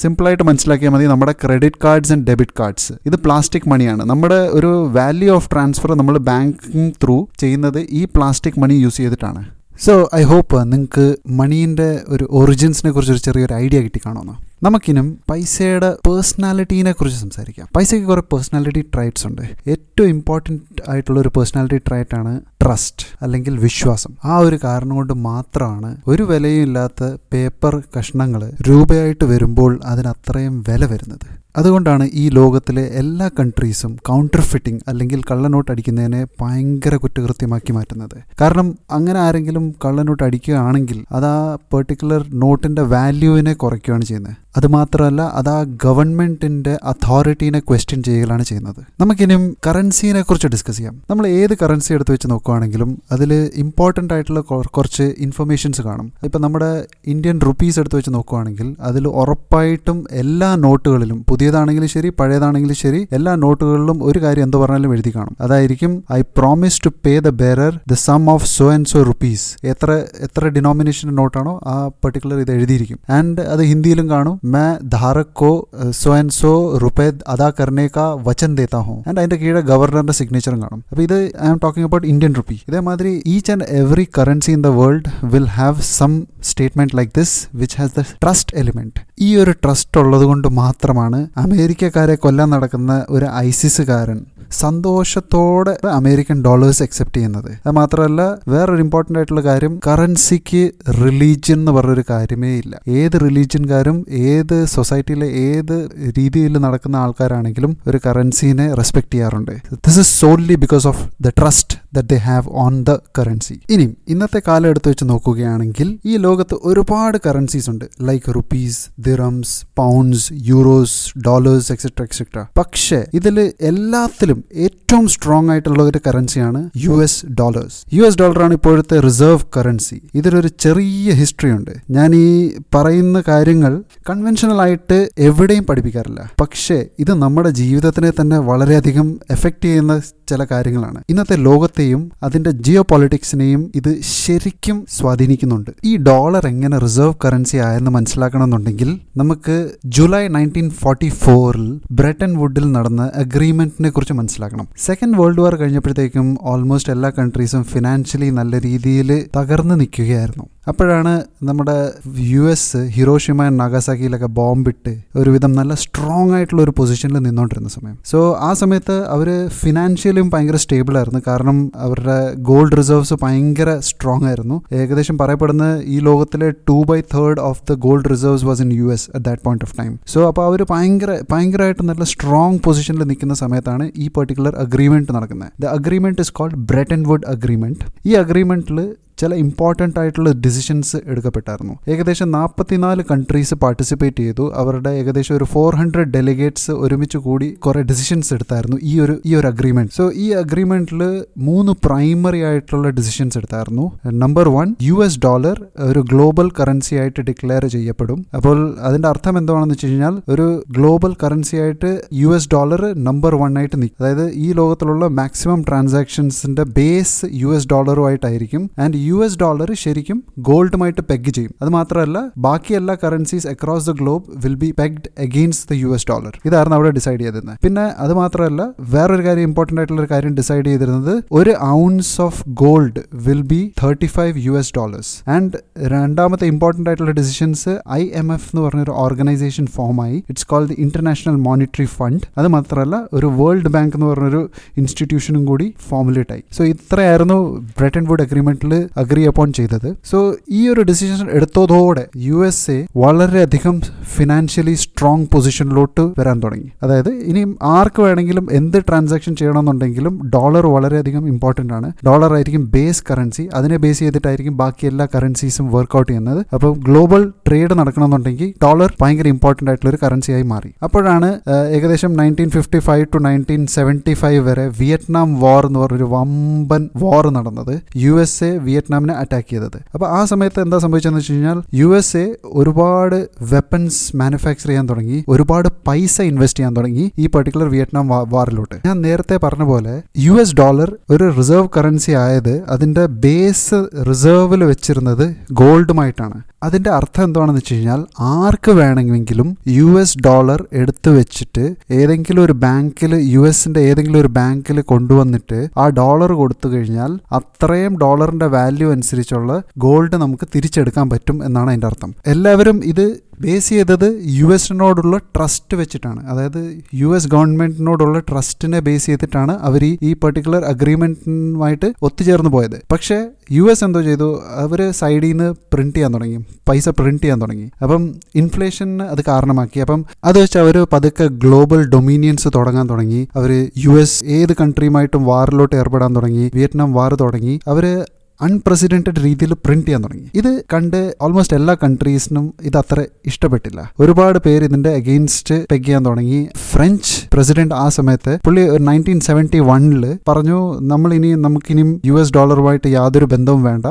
സിമ്പിളായിട്ട് മനസ്സിലാക്കിയാൽ മതി, നമ്മുടെ credit cards and debit cards ഇത് പ്ലാസ്റ്റിക് മണിയാണ്. നമ്മുടെ ഒരു വാല്യൂ ഓഫ് ട്രാൻസ്ഫർ നമ്മൾ ബാങ്കിങ് ത്രൂ ചെയ്യുന്നത് ഈ പ്ലാസ്റ്റിക് മണി യൂസ് ചെയ്തിട്ടാണ്. സോ ഐ ഹോപ്പ് നിങ്ങൾക്ക് മണീൻ്റെ ഒരു ഒറിജിൻസിനെ കുറിച്ചൊരു ചെറിയൊരു ഐഡിയ കിട്ടി കാണുമെന്ന്. നമുക്കിനും പൈസയുടെ പേഴ്സണാലിറ്റീനെ കുറിച്ച് സംസാരിക്കാം. പൈസയ്ക്ക് കുറേ പേഴ്സണാലിറ്റി ട്രൈറ്റ്സ് ഉണ്ട്. ഏറ്റവും ഇമ്പോർട്ടൻ്റ് ആയിട്ടുള്ളൊരു പേഴ്സണാലിറ്റി ട്രൈറ്റാണ് ട്രസ്റ്റ് അല്ലെങ്കിൽ വിശ്വാസം. ആ ഒരു കാരണം കൊണ്ട് മാത്രമാണ് ഒരു വിലയും ഇല്ലാത്ത പേപ്പർ കഷ്ണങ്ങൾ രൂപയായിട്ട് വരുമ്പോൾ അതിനത്രയും വില വരുന്നത്. അതുകൊണ്ടാണ് ഈ ലോകത്തിലെ എല്ലാ കൺട്രീസും കൗണ്ടർ ഫിറ്റിംഗ് അല്ലെങ്കിൽ കള്ളനോട്ട് അടിക്കുന്നതിനെ ഭയങ്കര കുറ്റകൃത്യമാക്കി മാറ്റുന്നത്. കാരണം അങ്ങനെ ആരെങ്കിലും കള്ളനോട്ട് അടിക്കുകയാണെങ്കിൽ അത് ആ പെർട്ടിക്കുലർ നോട്ടിൻ്റെ വാല്യൂവിനെ കുറയ്ക്കുകയാണ് ചെയ്യുന്നത്. അതുമാത്രമല്ല, അത് ആ ഗവൺമെൻറ്റിൻ്റെ അതോറിറ്റീനെ ക്വസ്റ്റ്യൻ ചെയ്യുകയാണ് ചെയ്യുന്നത്. നമുക്കിനിയും കറൻസീനെ കുറിച്ച് ഡിസ്കസ് ചെയ്യാം. നമ്മൾ ഏത് കറൻസി എടുത്ത് വെച്ച് നോക്കുകയാണെങ്കിലും അതിൽ ഇമ്പോർട്ടൻ്റ് ആയിട്ടുള്ള കുറച്ച് ഇൻഫർമേഷൻസ് കാണും. ഇപ്പം നമ്മുടെ ഇന്ത്യൻ റുപ്പീസ് എടുത്ത് വെച്ച് നോക്കുകയാണെങ്കിൽ അതിൽ ഉറപ്പായിട്ടും എല്ലാ നോട്ടുകളിലും, പുതിയതാണെങ്കിലും ശരി പഴയതാണെങ്കിലും ശരി, എല്ലാ നോട്ടുകളിലും ഒരു കാര്യം എന്ത് പറഞ്ഞാലും എഴുതി കാണും. അതായിരിക്കും I promise to pay the bearer the sum of so and so rupees. എത്ര എത്ര ഡിനോമിനേഷൻ നോട്ടാണോ ആ പെർട്ടിക്കുലർ ഇത് എഴുതിയിരിക്കും. ആൻഡ് അത് ഹിന്ദിയിലും കാണും, मैं धारक को सो एंड सो रुपये अदा करने का वचन देता हूँ. ആൻഡ് അതിൻ്റെ കീഴെ ഗവർണറിൻ്റെ സിഗ്നേച്ചറും കാണും. അപ്പോൾ ഇത് I am talking about Indian rupee. ഇതേമാതിരി each and every currency in the world will have some statement like this which has the trust element. ഈ ഒരു ട്രസ്റ്റ് ഉള്ളത് കൊണ്ട് മാത്രമാണ് അമേരിക്കക്കാരെ കൊല്ലാൻ നടക്കുന്ന ഒരു ഐസിസുകാരൻ സന്തോഷത്തോടെ അമേരിക്കൻ ഡോളേഴ്സ് അക്സെപ്റ്റ് ചെയ്യുന്നത്. അത് മാത്രമല്ല, വേറൊരു ഇമ്പോർട്ടൻ്റ് ആയിട്ടുള്ള കാര്യം, കറൻസിക്ക് റിലീജിയൻ എന്ന് പറഞ്ഞൊരു കാര്യമേ ഇല്ല. ഏത് റിലീജിയൻകാരും ഏത് സൊസൈറ്റിയിലെ ഏത് രീതിയിൽ നടക്കുന്ന ആൾക്കാരാണെങ്കിലും ഒരു കറൻസിനെ റെസ്പെക്ട് ചെയ്യാറുണ്ട്. This is സോൺലി because of the trust that they have on the currency. ഇനിയും ഇന്നത്തെ കാലം എടുത്ത് വെച്ച് നോക്കുകയാണെങ്കിൽ ഈ ലോകത്ത് ഒരുപാട് കറൻസീസ് ഉണ്ട്, like rupees, dirhams, pounds, euros, dollars etcetera etcetera. പക്ഷേ ഇതിൽ എല്ലാത്തിലും ഏറ്റവും സ്ട്രോങ് ആയിട്ടുള്ള ഒരു കറൻസിയാണ് U S dollars. U S ഡോളറാണ് ഇപ്പോഴത്തെ റിസർവ് കറൻസി. ഇതിലൊരു ചെറിയ ഹിസ്റ്ററി ഉണ്ട്. ഞാൻ ഈ പറയുന്ന കാര്യങ്ങൾ കൺവെൻഷണൽ ആയിട്ട് എവിടെയും പഠിപ്പിക്കാറില്ല, പക്ഷേ ഇത് നമ്മുടെ ജീവിതത്തിനെ തന്നെ വളരെയധികം എഫക്റ്റ് ചെയ്യുന്ന ചില കാര്യങ്ങളാണ്. ഇന്നത്തെ ലോകത്തെയും അതിൻ്റെ ജിയോ പൊളിറ്റിക്സിനെയും ഇത് ശരിക്കും സ്വാധീനിക്കുന്നുണ്ട്. ഈ ഡോളർ എങ്ങനെ റിസർവ് കറൻസി ആയെന്ന് മനസ്സിലാക്കണമെന്നുണ്ടെങ്കിൽ നമുക്ക് ജൂലൈ നയൻറ്റീൻ ഫോർട്ടി ഫോറിൽ ബ്രെട്ടൺ വുഡിൽ നടന്ന അഗ്രിമെന്റിനെ കുറിച്ച് മനസ്സിലാക്കണം. സെക്കൻഡ് വേൾഡ് വാർ കഴിഞ്ഞപ്പോഴത്തേക്കും ഓൾമോസ്റ്റ് എല്ലാ കൺട്രീസും ഫിനാൻഷ്യലി നല്ല രീതിയിൽ തകർന്നു നിൽക്കുകയായിരുന്നു. അപ്പോഴാണ് നമ്മുടെ യു എസ് ഹിരോഷിമ ആൻഡ് നാഗസാക്കിയിലൊക്കെ ബോംബിട്ട് ഒരുവിധം നല്ല സ്ട്രോങ് ആയിട്ടുള്ള ഒരു പൊസിഷനിൽ നിന്നുകൊണ്ടിരുന്ന സമയം. സോ ആ സമയത്ത് അവർ ഫിനാൻഷ്യലിയും ഭയങ്കര സ്റ്റേബിളായിരുന്നു. കാരണം അവരുടെ ഗോൾഡ് റിസർവ്സ് ഭയങ്കര സ്ട്രോങ് ആയിരുന്നു. ഏകദേശം പറയപ്പെടുന്ന ഈ ലോകത്തിലെ two by third of the gold reserves was in U S at that point of time. So അപ്പോൾ അവർ ഭയങ്കര ഭയങ്കരമായിട്ട് നല്ല സ്ട്രോങ് പൊസിഷനിൽ നിൽക്കുന്ന സമയത്താണ് ഈ പെർട്ടിക്കുലർ അഗ്രിമെൻറ്റ് നടക്കുന്നത്. The agreement is called Bretton Wood agreement. ഈ അഗ്രിമെൻറ്റിൽ ചില ഇമ്പോർട്ടൻ്റ് ആയിട്ടുള്ള ഡിസിഷൻസ് എടുക്കപ്പെട്ടായിരുന്നു. ഏകദേശം നാൽപ്പത്തിനാല് കൺട്രീസ് പാർട്ടിസിപ്പേറ്റ് ചെയ്തു. അവരുടെ ഏകദേശം ഒരു ഫോർ ഹൺഡ്രഡ് ഡെലിഗേറ്റ്സ് ഒരുമിച്ച് കൂടി കുറേ ഡിസിഷൻസ് എടുത്തായിരുന്നു ഈ ഒരു ഈ ഒരു അഗ്രിമെൻറ്റ്. സോ ഈ അഗ്രിമെൻറ്റിൽ മൂന്ന് പ്രൈമറി ആയിട്ടുള്ള ഡിസിഷൻസ് എടുത്തായിരുന്നു. Number one, U S dollar ഒരു ഗ്ലോബൽ കറൻസി ആയിട്ട് ഡിക്ലെയർ ചെയ്യപ്പെടും. അപ്പോൾ അതിൻ്റെ അർത്ഥം എന്താണെന്ന് വെച്ച് കഴിഞ്ഞാൽ ഒരു ഗ്ലോബൽ കറൻസി ആയിട്ട് U S dollar number one ആയിട്ട് നിൽക്കും. അതായത് ഈ ലോകത്തിലുള്ള മാക്സിമം ട്രാൻസാക്ഷൻസിൻ്റെ ബേസ് യു എസ് ഡോളറുമായിട്ടായിരിക്കും. ആൻഡ് യു എസ് ഡോളർ ശരിക്കും ഗോൾഡുമായിട്ട് പെഗ് ചെയ്യും. അത് മാത്രമല്ല, ബാക്കി എല്ലാ currencies across the globe will be pegged against the U S dollar. ഇതായിരുന്നു അവിടെ ഡിസൈഡ് ചെയ്തിരുന്നത്. പിന്നെ അത് മാത്രമല്ല, വേറൊരു കാര്യം ഇമ്പോർട്ടൻ്റ് ആയിട്ടുള്ള ഒരു കാര്യം ഡിസൈഡ് ചെയ്തിരുന്നത്, ഒരു ounce of gold will be thirty five U S dollars. And രണ്ടാമത്തെ ഇമ്പോർട്ടൻ്റ് ആയിട്ടുള്ള ഡിസിഷൻസ് ഐ എം എഫ് എന്ന് പറഞ്ഞൊരു ഓർഗനൈസേഷൻ ഫോം ആയി. It's called the international monetary fund. അത് മാത്രമല്ല, ഒരു വേൾഡ് ബാങ്ക് എന്ന് പറഞ്ഞൊരു ഇൻസ്റ്റിറ്റ്യൂഷനും കൂടി ഫോമുലേറ്റ് ആയി. സോ ഇത്രയായിരുന്നു ബ്രെട്ടൺ വുഡ് അഗ്രിമെന്റിൽ അഗ്രി അപ്പോൺ ചെയ്തത്. സോ ഈ ഒരു ഡിസിഷൻ എടുത്തതോടെ യു എസ് എ വളരെയധികം ഫിനാൻഷ്യലി സ്ട്രോങ് പൊസിഷനിലോട്ട് വരാൻ തുടങ്ങി. അതായത് ഇനി ആർക്ക് വേണമെങ്കിലും എന്ത് ട്രാൻസാക്ഷൻ ചെയ്യണമെന്നുണ്ടെങ്കിലും ഡോളർ വളരെയധികം ഇമ്പോർട്ടൻ്റ് ആണ്. ഡോളർ ആയിരിക്കും ബേസ് കറൻസി, അതിനെ ബേസ് ചെയ്തിട്ടായിരിക്കും ബാക്കി എല്ലാ കറൻസീസും വർക്ക്ഔട്ട് ചെയ്യുന്നത്. അപ്പോൾ ഗ്ലോബൽ ട്രേഡ് നടക്കണമെന്നുണ്ടെങ്കിൽ ഡോളർ ഭയങ്കര ഇമ്പോർട്ടൻ്റ് ആയിട്ടുള്ള ഒരു കറൻസിയായി മാറി. അപ്പോഴാണ് ഏകദേശം nineteen fifty five to nineteen seventy five വരെ വിയറ്റ്നാം വാർ എന്ന് പറഞ്ഞൊരു വമ്പൻ വാർ നടന്നത്, യു എസ് എ വിയറ്റ്നാമിനെ അറ്റാക്ക് ചെയ്തത്. അപ്പോൾ ആ സമയത്ത് എന്താ സംഭവിച്ചതെന്ന് വെച്ച് കഴിഞ്ഞാൽ യു എസ് എ ഒരുപാട് വെപ്പൺസ് മാനുഫാക്ചർ ചെയ്യാൻ തുടങ്ങി, ഒരുപാട് പൈസ ഇൻവെസ്റ്റ് ചെയ്യാൻ തുടങ്ങി ഈ പർട്ടിക്കുലർ വിയറ്റ്നാം വാറിലോട്ട്. ഞാൻ നേരത്തെ പറഞ്ഞ പോലെ യു എസ് ഡോളർ ഒരു റിസർവ് കറൻസി ആയത് അതിൻ്റെ ബേസ് റിസർവിൽ വെച്ചിരുന്നത് ഗോൾഡുമായിട്ടാണ്. അതിൻ്റെ അർത്ഥം എന്താണെന്ന് വെച്ച് കഴിഞ്ഞാൽ ആർക്ക് വേണമെങ്കിലും യു എസ് ഡോളർ എടുത്തു വെച്ചിട്ട് ഏതെങ്കിലും ഒരു ബാങ്കിൽ, യു എസിൻ്റെ ഏതെങ്കിലും ഒരു ബാങ്കിൽ കൊണ്ടുവന്നിട്ട് ആ ഡോളർ കൊടുത്തു കഴിഞ്ഞാൽ അത്രയും ഡോളറിൻ്റെ വാല്യൂ അനുസരിച്ചുള്ള ഗോൾഡ് നമുക്ക് തിരിച്ചെടുക്കാൻ പറ്റും എന്നാണ് അതിൻ്റെ അർത്ഥം. എല്ലാവരും ഇത് ബേസ് ചെയ്തത് യു എസിനോടുള്ള ട്രസ്റ്റ് വെച്ചിട്ടാണ്. അതായത് യു എസ് ഗവൺമെൻറ്റിനോടുള്ള ട്രസ്റ്റിനെ ബേസ് ചെയ്തിട്ടാണ് അവർ ഈ പർട്ടിക്കുലർ അഗ്രിമെൻറ്റുമായിട്ട് ഒത്തുചേർന്ന് പോയത്. പക്ഷേ യു എസ് എന്തോ ചെയ്തു, അവർ സൈഡിൽ നിന്ന് പ്രിൻറ്റ് ചെയ്യാൻ തുടങ്ങി, പൈസ പ്രിൻറ്റ് ചെയ്യാൻ തുടങ്ങി. അപ്പം ഇൻഫ്ലേഷന് അത് കാരണമാക്കി. അപ്പം അത് വെച്ച് അവർ പതുക്കെ ഗ്ലോബൽ ഡൊമീനിയൻസ് തുടങ്ങാൻ തുടങ്ങി. അവർ യു എസ് ഏത് കൺട്രിയുമായിട്ടും വാറിലോട്ട് ഏർപ്പെടാൻ തുടങ്ങി, വിയറ്റ്നാം വാർ തുടങ്ങി. അവർ അൺപ്രസിഡന്റഡ് രീതിയിൽ പ്രിന്റ് ചെയ്യാൻ തുടങ്ങി. ഇത് കണ്ട് ഓൾമോസ്റ്റ് എല്ലാ കൺട്രീസിനും ഇത് അത്ര ഇഷ്ടപ്പെട്ടില്ല. ഒരുപാട് പേര് ഇതിന്റെ അഗെയിൻസ്റ്റ് പെഗ് ചെയ്യാൻ തുടങ്ങി. ഫ്രഞ്ച് പ്രസിഡന്റ് ആ സമയത്ത് പുള്ളി നയൻറ്റീൻ സെവൻറ്റി വണ്ണില് പറഞ്ഞു, നമ്മൾ ഇനി നമുക്കിനിയും യു എസ് ഡോളറുമായിട്ട് യാതൊരു ബന്ധവും വേണ്ട,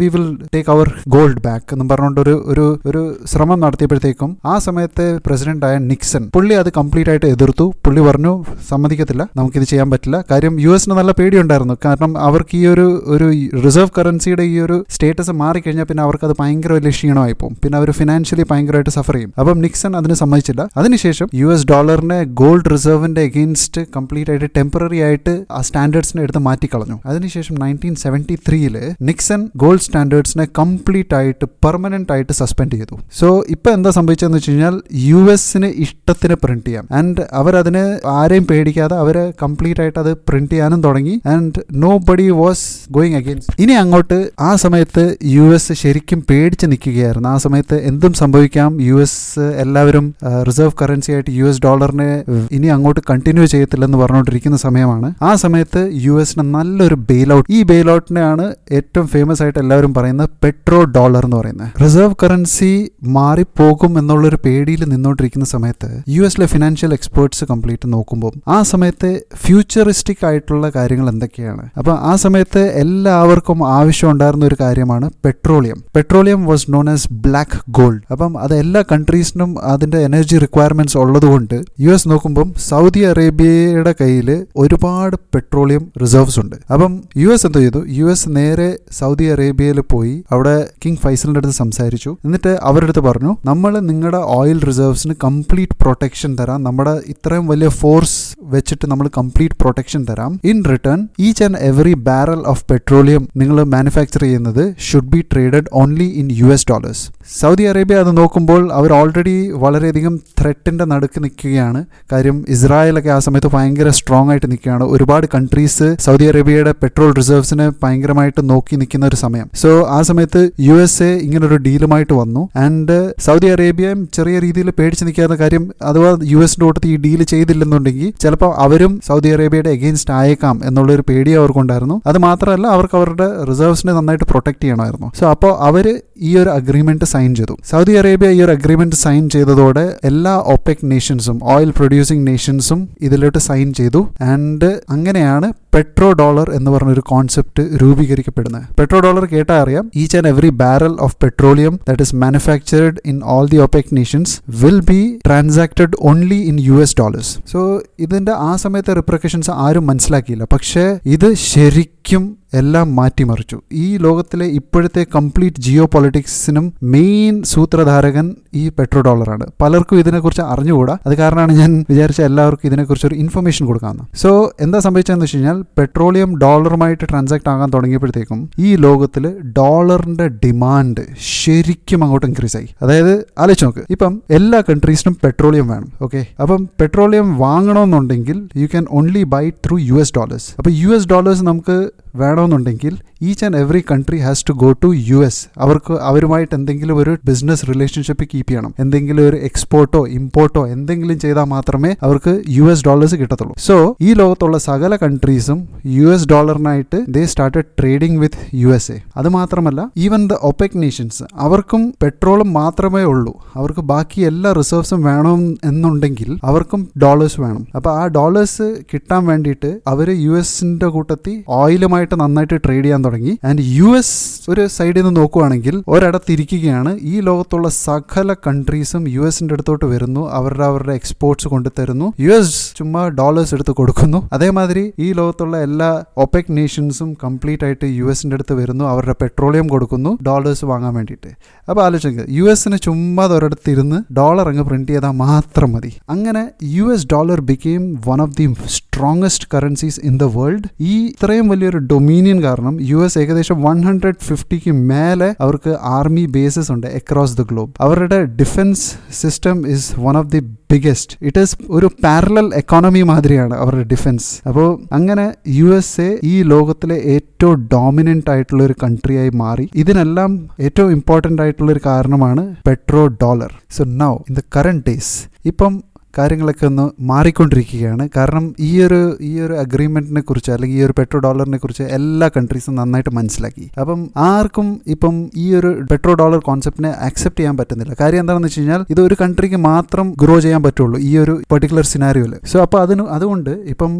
we will take our gold back എന്നും പറഞ്ഞുകൊണ്ട് ഒരു ഒരു ഒരു ശ്രമം നടത്തിയപ്പോഴത്തേക്കും ആ സമയത്തെ പ്രസിഡന്റ് ആയ നിക്സൺ പുള്ളി അത് കംപ്ലീറ്റ് ആയിട്ട് എതിർത്തു. പുള്ളി പറഞ്ഞു സമ്മതിക്കത്തില്ല, നമുക്കിത് ചെയ്യാൻ പറ്റില്ല. കാര്യം യു എസിന് നല്ല പേടിയുണ്ടായിരുന്നു. കാരണം അവർക്ക് ഈ ഒരു ഒരു റിസർവ് കറൻസിയുടെ ഈ ഒരു സ്റ്റേറ്റസ് മാറിക്കഴിഞ്ഞാൽ പിന്നെ അവർക്ക് അത് ഭയങ്കര വലിയ ക്ഷീണമായി പോകും, പിന്നെ അവർ ഫിനാൻഷ്യലി ഭയങ്കരമായിട്ട് സഫർ ചെയ്യും. അപ്പം നിക്സൺ അതിന് സമ്മതിച്ചില്ല. അതിനുശേഷം യു എസ് ഡോളറിനെ ഗോൾഡ് റിസർവിന്റെ എഗെയിൻസ്റ്റ് കംപ്ലീറ്റ് ആയിട്ട് ടെമ്പററി ആയിട്ട് ആ സ്റ്റാൻഡേർഡ്സിനെ എടുത്ത് മാറ്റിക്കളഞ്ഞു. അതിനുശേഷം നയൻറ്റീൻ സെവൻറ്റി ത്രീയില് നിക്സൺ ഗോൾഡ് സ്റ്റാൻഡേർഡ്സിനെ കംപ്ലീറ്റ് ആയിട്ട് പെർമനന്റ് ആയിട്ട് സസ്പെൻഡ് ചെയ്തു. സോ ഇപ്പം എന്താ സംഭവിച്ചതെന്ന് വെച്ച് കഴിഞ്ഞാൽ യു എസിന് ഇഷ്ടത്തിന് പ്രിന്റ് ചെയ്യാം, ആൻഡ് അവരതിന് ആരെയും പേടിക്കാതെ അവരെ കംപ്ലീറ്റ് ആയിട്ട് അത് പ്രിന്റ് ചെയ്യാനും തുടങ്ങി. And nobody was going against. ഇനി അങ്ങോട്ട് ആ സമയത്ത് യു എസ് ശരിക്കും പേടിച്ച് നിൽക്കുകയായിരുന്നു. ആ സമയത്ത് എന്തും സംഭവിക്കാം, യു എസ് എല്ലാവരും റിസർവ് കറൻസി ആയിട്ട് യു എസ് ഡോളറിനെ ഇനി അങ്ങോട്ട് കണ്ടിന്യൂ ചെയ്യത്തില്ലെന്ന് പറഞ്ഞുകൊണ്ടിരിക്കുന്ന സമയമാണ്. ആ സമയത്ത് യു എസിന് നല്ലൊരു ബെയിൽ ഔട്ട്, ഈ ബെയിൽ ഔട്ടിനെയാണ് ഏറ്റവും ഫേമസ് ആയിട്ട് എല്ലാവരും പറയുന്നത് പെട്രോ ഡോളർ എന്ന് പറയുന്നത്. റിസർവ് കറൻസി മാറിപ്പോകും എന്നുള്ളൊരു പേടിയിൽ നിന്നുകൊണ്ടിരിക്കുന്ന സമയത്ത് യു എസിലെ ഫിനാൻഷ്യൽ എക്സ്പേർട്സ് കംപ്ലീറ്റ് നോക്കുമ്പോൾ ആ സമയത്ത് ഫ്യൂച്ചറിസ്റ്റിക് ആയിട്ടുള്ള കാര്യങ്ങൾ എന്തൊക്കെയാണ്. അപ്പം ആ സമയത്ത് എല്ലാവർക്കും ആവശ്യം ഉണ്ടായിരുന്ന ഒരു കാര്യമാണ് petroleum. Petroleum was known as black gold. അപ്പം അത് എല്ലാ കൺട്രീസിനും അതിന്റെ എനർജി റിക്വയർമെന്റ്സ് ഉള്ളതുകൊണ്ട് യു എസ് നോക്കുമ്പം സൗദി അറേബ്യയുടെ കയ്യിൽ ഒരുപാട് പെട്രോളിയം റിസർവ്സ് ഉണ്ട്. അപ്പം യു എസ് എന്ത് ചെയ്തു, യു എസ് നേരെ സൗദി അറേബ്യയിൽ പോയി അവിടെ കിങ് ഫൈസലിന്റെ അടുത്ത് സംസാരിച്ചു. എന്നിട്ട് അവരുടെ അടുത്ത് പറഞ്ഞു, നമ്മൾ നിങ്ങളുടെ ഓയിൽ റിസർവ്സിന് കംപ്ലീറ്റ് പ്രൊട്ടക്ഷൻ തരാം, നമ്മുടെ ഇത്രയും വലിയ ഫോഴ്സ് വെച്ചിട്ട് നമ്മൾ കംപ്ലീറ്റ് പ്രൊട്ടക്ഷൻ തരാം. In return each and every barrel of petroleum നിങ്ങൾ മാനുഫാക്ചർ ചെയ്യുന്നത് should be traded only in U S dollars. Saudi Arabia അത് നോക്കുമ്പോൾ അവർ ഓൾറെഡി വളരെയധികം ത്രെറ്റിൻ്റെ നടുക്ക് നിൽക്കുകയാണ്. കാര്യം ഇസ്രായേലൊക്കെ ആ സമയത്ത് ഭയങ്കര സ്ട്രോങ് ആയിട്ട് നിൽക്കുകയാണ്. ഒരുപാട് കൺട്രീസ് സൗദി അറേബ്യയുടെ പെട്രോൾ റിസർവ്സിനെ ഭയങ്കരമായിട്ട് നോക്കി നിൽക്കുന്ന ഒരു സമയം. സോ ആ സമയത്ത് യു എസ് എ ഇങ്ങനൊരു ഡീലുമായിട്ട് വന്നു. ആൻഡ് സൗദി അറേബ്യയും ചെറിയ രീതിയിൽ പേടിച്ച് നിൽക്കാവുന്ന കാര്യം, അഥവാ യു എസിൻ്റെ കൂട്ടത്തിൽ ഈ ഡീല് ചെയ്തില്ലെന്നുണ്ടെങ്കിൽ ചിലപ്പോൾ അവരും സൗദി അറേബ്യയുടെ എഗെയിൻസ്റ്റ് ആയേക്കാം എന്നുള്ളൊരു പേടി അവർക്കുണ്ടായിരുന്നു. അത് മാത്രമല്ല അവർക്ക് അവരുടെ റിസർവ്സിനെ നന്നായിട്ട് പ്രൊട്ടക്ട് ചെയ്യണമായിരുന്നു. സോ അപ്പോൾ അവർ ഈ ഒരു അഗ്രിമെന്റ് സൈൻ ചെയ്തു. സൗദി അറേബ്യ ഈ ഒരു അഗ്രിമെന്റ് സൈൻ ചെയ്തതോടെ എല്ലാ ഒപെക് നേഷൻസും ഓയിൽ പ്രൊഡ്യൂസിംഗ് നേഷൻസും ഇതിലോട്ട് സൈൻ ചെയ്തു. ആൻഡ് അങ്ങനെയാണ് പെട്രോ ഡോളർ എന്ന് പറഞ്ഞൊരു കോൺസെപ്റ്റ് രൂപീകരിക്കപ്പെടുന്നത്. പെട്രോ ഡോളർ കേട്ടാൽ അറിയാം, each and every barrel of petroleum that is manufactured in all the OPEC nations will be transacted only in U S dollars. So ഇതിൻ്റെ ആ സമയത്തെ റിപ്രക്കഷൻസ് ആരും മനസ്സിലാക്കിയില്ല. പക്ഷേ ഇത് ശരിക്കും എല്ലാം മാറ്റിമറിച്ചു. ഈ ലോകത്തിലെ ഇപ്പോഴത്തെ കംപ്ലീറ്റ് ജിയോ പൊളിറ്റിക്സിനും മെയിൻ സൂത്രധാരകൻ ഈ പെട്രോ ഡോളറാണ്. പലർക്കും ഇതിനെക്കുറിച്ച് അറിഞ്ഞുകൂടാ, അത് കാരണമാണ് ഞാൻ വിചാരിച്ച എല്ലാവർക്കും ഇതിനെക്കുറിച്ച് ഒരു ഇൻഫർമേഷൻ കൊടുക്കാമെന്ന്. സോ എന്താ സംഭവിച്ചതെന്ന് വെച്ച് കഴിഞ്ഞാൽ പെട്രോളിയം ഡോളറുമായിട്ട് ട്രാൻസാക്ട് ആകാൻ തുടങ്ങിയപ്പോഴത്തേക്കും ഈ ലോകത്തിൽ ഡോളറിന്റെ ഡിമാൻഡ് ശരിക്കും അങ്ങോട്ട് ഇൻക്രീസ് ആയി. അതായത് ആലോചിച്ച് നോക്ക്, ഇപ്പം എല്ലാ കൺട്രീസിനും പെട്രോളിയം വേണം, ഓക്കെ. അപ്പം പെട്രോളിയം വാങ്ങണമെന്നുണ്ടെങ്കിൽ you can only buy through U S dollars. അപ്പം യു എസ് ഡോളേഴ്സ് നമുക്ക് വേണമെന്നുണ്ടെങ്കിൽ ഈ each and every country has to go to U S. അവർക്ക് അവരുമായിട്ട് എന്തെങ്കിലും ഒരു ബിസിനസ് റിലേഷൻഷിപ്പ് കീപ്പ് ചെയ്യണം, എന്തെങ്കിലും ഒരു എക്സ്പോർട്ടോ ഇമ്പോർട്ടോ എന്തെങ്കിലും ചെയ്താൽ മാത്രമേ അവർക്ക് യു എസ് ഡോളേഴ്സ് കിട്ടത്തുള്ളൂ. സോ ഈ ലോകത്തുള്ള സകല കൺട്രീസും യു എസ് ഡോളറിനായിട്ട് they started trading with U S A. അത് മാത്രമല്ല ഈവൻ ദ ഒപെക് നേഷൻസ് അവർക്കും പെട്രോളും മാത്രമേ ഉള്ളൂ, അവർക്ക് ബാക്കി എല്ലാ റിസർവ്സും വേണം എന്നുണ്ടെങ്കിൽ അവർക്കും ഡോളേഴ്സ് വേണം. അപ്പോൾ ആ ഡോളേഴ്സ് കിട്ടാൻ വേണ്ടിയിട്ട് അവർ യു എസിൻ്റെ കൂട്ടത്തിൽ ഓയിലുമായിട്ട് നന്നായിട്ട് ട്രേഡ് ചെയ്യാൻ തുടങ്ങി. ആൻഡ് യു എസ് ഒരു സൈഡിൽ നിന്ന് നോക്കുകയാണെങ്കിൽ ഒരിടത്തിരിക്കുകയാണ്, ഈ ലോകത്തുള്ള സകല കൺട്രീസും യു എസിൻ്റെ അടുത്തോട്ട് വരുന്നു, അവരുടെ അവരുടെ എക്സ്പോർട്സ് കൊണ്ടുതരുന്നു, യു എസ് ചുമ്മാ ഡോളേഴ്സ് എടുത്ത് കൊടുക്കുന്നു. അതേമാതിരി ഈ ലോകത്തുള്ള എല്ലാ ഒപെക് നേഷൻസും കംപ്ലീറ്റ് ആയിട്ട് യു എസിൻ്റെ അടുത്ത് വരുന്നു, അവരുടെ പെട്രോളിയം കൊടുക്കുന്നു ഡോളേഴ്സ് വാങ്ങാൻ വേണ്ടിയിട്ട്. അപ്പോൾ ആലോചിക്കുക, യു എസിന് ചുമ്മാ ഒരിടത്തിരുന്ന് ഡോളർ അങ്ങ് പ്രിന്റ് ചെയ്താൽ മാത്രം മതി. അങ്ങനെ U S dollar became one of the strongest currencies in the world. ഈ ഇത്രയും വലിയൊരു ഡൊമീനിയൻ കാരണം യു എസ് ഏകദേശം വൺ ഹൺഡ്രഡ് ഫിഫ്റ്റിക്ക് മേലെ അവർക്ക് ആർമി ബേസസ് ഉണ്ട് അക്രോസ് ദ ഗ്ലോബ്. അവരുടെ defence system is one of the biggest. It is ഒരു പാരലൽ എക്കോണമി മാതിരിയാണ് അവരുടെ ഡിഫൻസ്. അപ്പോൾ അങ്ങനെ യു എസ് എ ഈ ലോകത്തിലെ ഏറ്റവും ഡോമിനൻ്റ് ആയിട്ടുള്ള ഒരു കൺട്രിയായി മാറി. ഇതിനെല്ലാം ഏറ്റവും ഇമ്പോർട്ടൻ്റ് ആയിട്ടുള്ളൊരു കാരണമാണ് petro dollar. So now in the current days ഇപ്പം കാര്യങ്ങളൊക്കെ ഒന്ന് മാറിക്കൊണ്ടിരിക്കുകയാണ്. കാരണം ഈ ഒരു ഈ ഒരു അഗ്രിമെൻറ്റിനെ കുറിച്ച് അല്ലെങ്കിൽ ഈ ഒരു പെട്രോ ഡോളറിനെ കുറിച്ച് എല്ലാ കൺട്രീസും നന്നായിട്ട് മനസ്സിലാക്കി. അപ്പം ആർക്കും ഇപ്പം ഈ ഒരു പെട്രോ ഡോളർ കോൺസെപ്റ്റിനെ അക്സെപ്റ്റ് ചെയ്യാൻ പറ്റുന്നില്ല. കാര്യം എന്താണെന്ന് വെച്ച് കഴിഞ്ഞാൽ ഇത് ഒരു കൺട്രിക്ക് മാത്രം ഗ്രോ ചെയ്യാൻ പറ്റുള്ളൂ ഈ ഒരു പെർട്ടിക്കുലർ സിനാരിയോയിൽ. സോ അപ്പോൾ അതിന് അതുകൊണ്ട് ഇപ്പം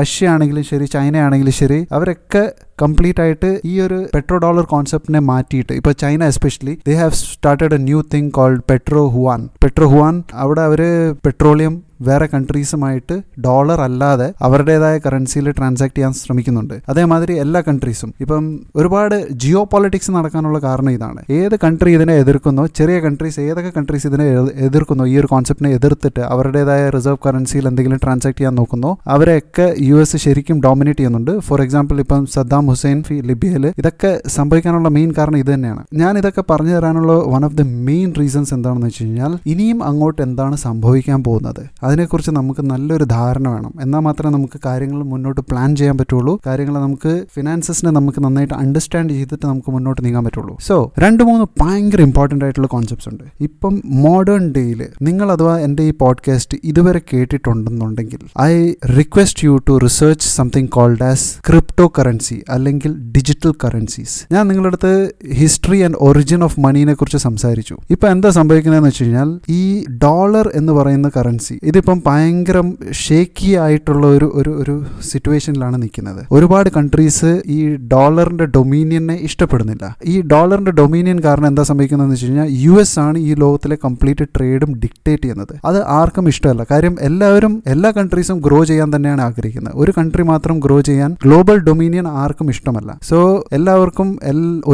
റഷ്യ ആണെങ്കിലും ശരി, ചൈന ആണെങ്കിലും ശരി, അവരൊക്കെ കംപ്ലീറ്റ് ആയിട്ട് ഈ ഒരു പെട്രോ ഡോളർ കോൺസെപ്റ്റിനെ മാറ്റിയിട്ട്, ഇപ്പോൾ China especially they have started a new thing called petro Juan. Petro Juan അവിടെ അവർ പെട്രോളിയം വേറെ കൺട്രീസുമായിട്ട് ഡോളർ അല്ലാതെ അവരുടേതായ കറൻസിയിൽ ട്രാൻസാക്ട് ചെയ്യാൻ ശ്രമിക്കുന്നുണ്ട്. അതേമാതിരി എല്ലാ കൺട്രീസും ഇപ്പം ഒരുപാട് ജിയോ പൊളിറ്റിക്സ് നടക്കാനുള്ള കാരണം ഇതാണ്. ഏത് കൺട്രി ഇതിനെ എതിർക്കുന്നോ, ചെറിയ കൺട്രീസ് ഏതൊക്കെ കൺട്രീസ് ഇതിനെ എതിർക്കുന്നോ, ഈ ഒരു കോൺസെപ്റ്റിനെ എതിർത്തിട്ട് അവരുടേതായ റിസർവ് കറൻസിയിൽ എന്തെങ്കിലും ട്രാൻസാക്ട് ചെയ്യാൻ നോക്കുന്നോ, അവരെയൊക്കെ യു എസ് ശരിക്കും ഡോമിനേറ്റ് ചെയ്യുന്നുണ്ട്. ഫോർ എക്സാമ്പിൾ ഇപ്പം സദ്ദാം ഹുസൈൻ ലിബിയയിൽ ഇതൊക്കെ സംഭവിക്കാനുള്ള മെയിൻ കാരണം ഇത് തന്നെയാണ്. ഞാൻ ഇതൊക്കെ പറഞ്ഞു തരാനുള്ള one of the main reasons എന്താണെന്ന് വെച്ച് കഴിഞ്ഞാൽ ഇനിയും അങ്ങോട്ട് എന്താണ് സംഭവിക്കാൻ പോകുന്നത്, അതിനെക്കുറിച്ച് നമുക്ക് നല്ലൊരു ധാരണ വേണം. എന്നാൽ മാത്രമേ നമുക്ക് കാര്യങ്ങൾ മുന്നോട്ട് പ്ലാൻ ചെയ്യാൻ പറ്റുള്ളൂ, കാര്യങ്ങൾ നമുക്ക് ഫിനാൻസസിനെ നമുക്ക് നന്നായിട്ട് അണ്ടർസ്റ്റാൻഡ് ചെയ്തിട്ട് നമുക്ക് മുന്നോട്ട് നീങ്ങാൻ പറ്റുള്ളൂ. സോ രണ്ട് മൂന്ന് ഭയങ്കര ഇമ്പോർട്ടൻ്റ് ആയിട്ടുള്ള കോൺസെപ്റ്റ്സ് ഉണ്ട് ഇപ്പം മോഡേൺ ഡേയിൽ. നിങ്ങൾ അഥവാ എൻ്റെ ഈ പോഡ്കാസ്റ്റ് ഇതുവരെ കേട്ടിട്ടുണ്ടെന്നുണ്ടെങ്കിൽ I request you to research something called as crypto currency അല്ലെങ്കിൽ ഡിജിറ്റൽ കറൻസീസ്. ഞാൻ നിങ്ങളുടെ അടുത്ത് ഹിസ്റ്ററി ആൻഡ് ഒറിജിൻ ഓഫ് മണിനെ കുറിച്ച് സംസാരിച്ചു. ഇപ്പം എന്താ സംഭവിക്കുന്നതെന്ന് വെച്ച് കഴിഞ്ഞാൽ ഈ ഡോളർ എന്ന് പറയുന്ന കറൻസി ഇതിപ്പം ഭയങ്കര ഷേക്കി ആയിട്ടുള്ള ഒരു ഒരു ഒരു സിറ്റുവേഷനിലാണ് നിൽക്കുന്നത്. ഒരുപാട് കൺട്രീസ് ഈ ഡോളറിന്റെ ഡൊമീനിയനെ ഇഷ്ടപ്പെടുന്നില്ല. ഈ ഡോളറിന്റെ ഡൊമീനിയൻ കാരണം എന്താ സംഭവിക്കുന്നതെന്ന് വെച്ച് കഴിഞ്ഞാൽ യു എസ് ആണ് ഈ ലോകത്തിലെ കംപ്ലീറ്റ് ട്രേഡും ഡിക്റ്റേറ്റ് ചെയ്യുന്നത്. അത് ആർക്കും ഇഷ്ടമല്ല. കാര്യം എല്ലാവരും എല്ലാ കൺട്രീസും ഗ്രോ ചെയ്യാൻ തന്നെയാണ് ആഗ്രഹിക്കുന്നത്. ഒരു കൺട്രി മാത്രം ഗ്രോ ചെയ്യാൻ ഗ്ലോബൽ ഡൊമീനിയൻ ആർക്കും ഇഷ്ടമല്ല. സോ എല്ലാവർക്കും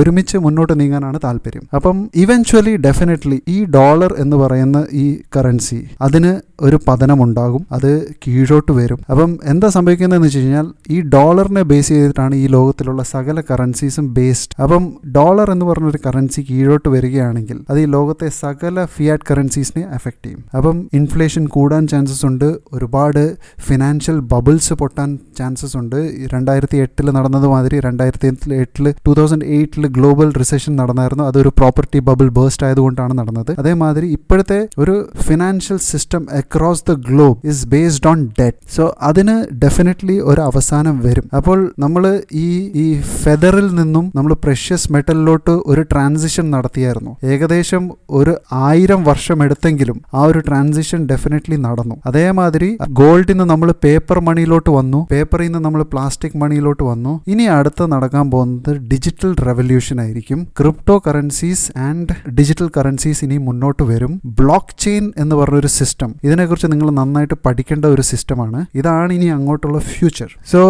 ഒരുമിച്ച് മുന്നോട്ട് നീങ്ങാനാണ് താല്പര്യം. അപ്പം ഇവൻച്വലി ഡെഫിനറ്റ്ലി ഈ ഡോളർ എന്ന് പറയുന്ന ഈ കറൻസി അതിന് ഒരു പതനമുണ്ടാകും, അത് കീഴോട്ട് വരും. അപ്പം എന്താ സംഭവിക്കുന്നതെന്ന് വെച്ച് കഴിഞ്ഞാൽ ഈ ഡോളറിനെ ബേസ് ചെയ്തിട്ടാണ് ഈ ലോകത്തിലുള്ള സകല കറൻസീസും ബേസ്ഡ്. അപ്പം ഡോളർ എന്ന് പറഞ്ഞൊരു കറൻസി കീഴോട്ട് വരികയാണെങ്കിൽ അത് ഈ ലോകത്തെ സകല ഫിയാറ്റ് കറൻസീസിനെ എഫക്റ്റ് ചെയ്യും. അപ്പം ഇൻഫ്ലേഷൻ കൂടാൻ ചാൻസസ് ഉണ്ട്, ഒരുപാട് ഫിനാൻഷ്യൽ ബബിൾസ് പൊട്ടാൻ ചാൻസസ് ഉണ്ട്. രണ്ടായിരത്തി എട്ടിൽ നടന്നതുമാതിരി രണ്ടായിരത്തി എട്ടിൽ ടൂ തൗസൻഡ് എയ്റ്റിൽ ഗ്ലോബൽ റിസഷൻ നടന്നായിരുന്നു. അതൊരു പ്രോപ്പർട്ടി ബബിൾ ബേസ്റ്റ് ആയതുകൊണ്ടാണ് നടന്നത്. അതേമാതിരി ഇപ്പോഴത്തെ ഒരു financial system across the globe is based on debt. So അതിന് ഡെഫിനറ്റ്ലി ഒരു അവസാനം വരും. അപ്പോൾ നമ്മൾ ഈ ഈ ഫെദറിൽ നിന്നും നമ്മൾ പ്രഷ്യസ് മെറ്റലിലോട്ട് ഒരു ട്രാൻസിഷൻ നടത്തിയായിരുന്നു. ഏകദേശം ഒരു ആയിരം വർഷം എടുത്തെങ്കിലും ആ ഒരു ട്രാൻസിഷൻ ഡെഫിനറ്റ്ലി നടന്നു. അതേമാതിരി ഗോൾഡിൽ നിന്ന് നമ്മൾ പേപ്പർ മണിയിലോട്ട് വന്നു, പേപ്പറിൽ നിന്ന് നമ്മൾ പ്ലാസ്റ്റിക് മണിയിലോട്ട് വന്നു. ഇനി അടുത്ത് നടക്കാൻ പോകുന്നത് ഡിജിറ്റൽ റെവല്യൂഷൻ ആയിരിക്കും. Crypto currencies and digital currencies ഇനി മുന്നോട്ട് വരും. ബ്ലോക്ക് ചെയിൻ എന്ന് പറഞ്ഞൊരു സിസ്റ്റം, ഇതിനെക്കുറിച്ച് നിങ്ങൾ നന്നായിട്ട് പഠിക്കേണ്ട ഒരു സിസ്റ്റമാണ്. ഇതാണ് ഇനി അങ്ങോട്ടുള്ള ഫ്യൂച്ചർ. സോ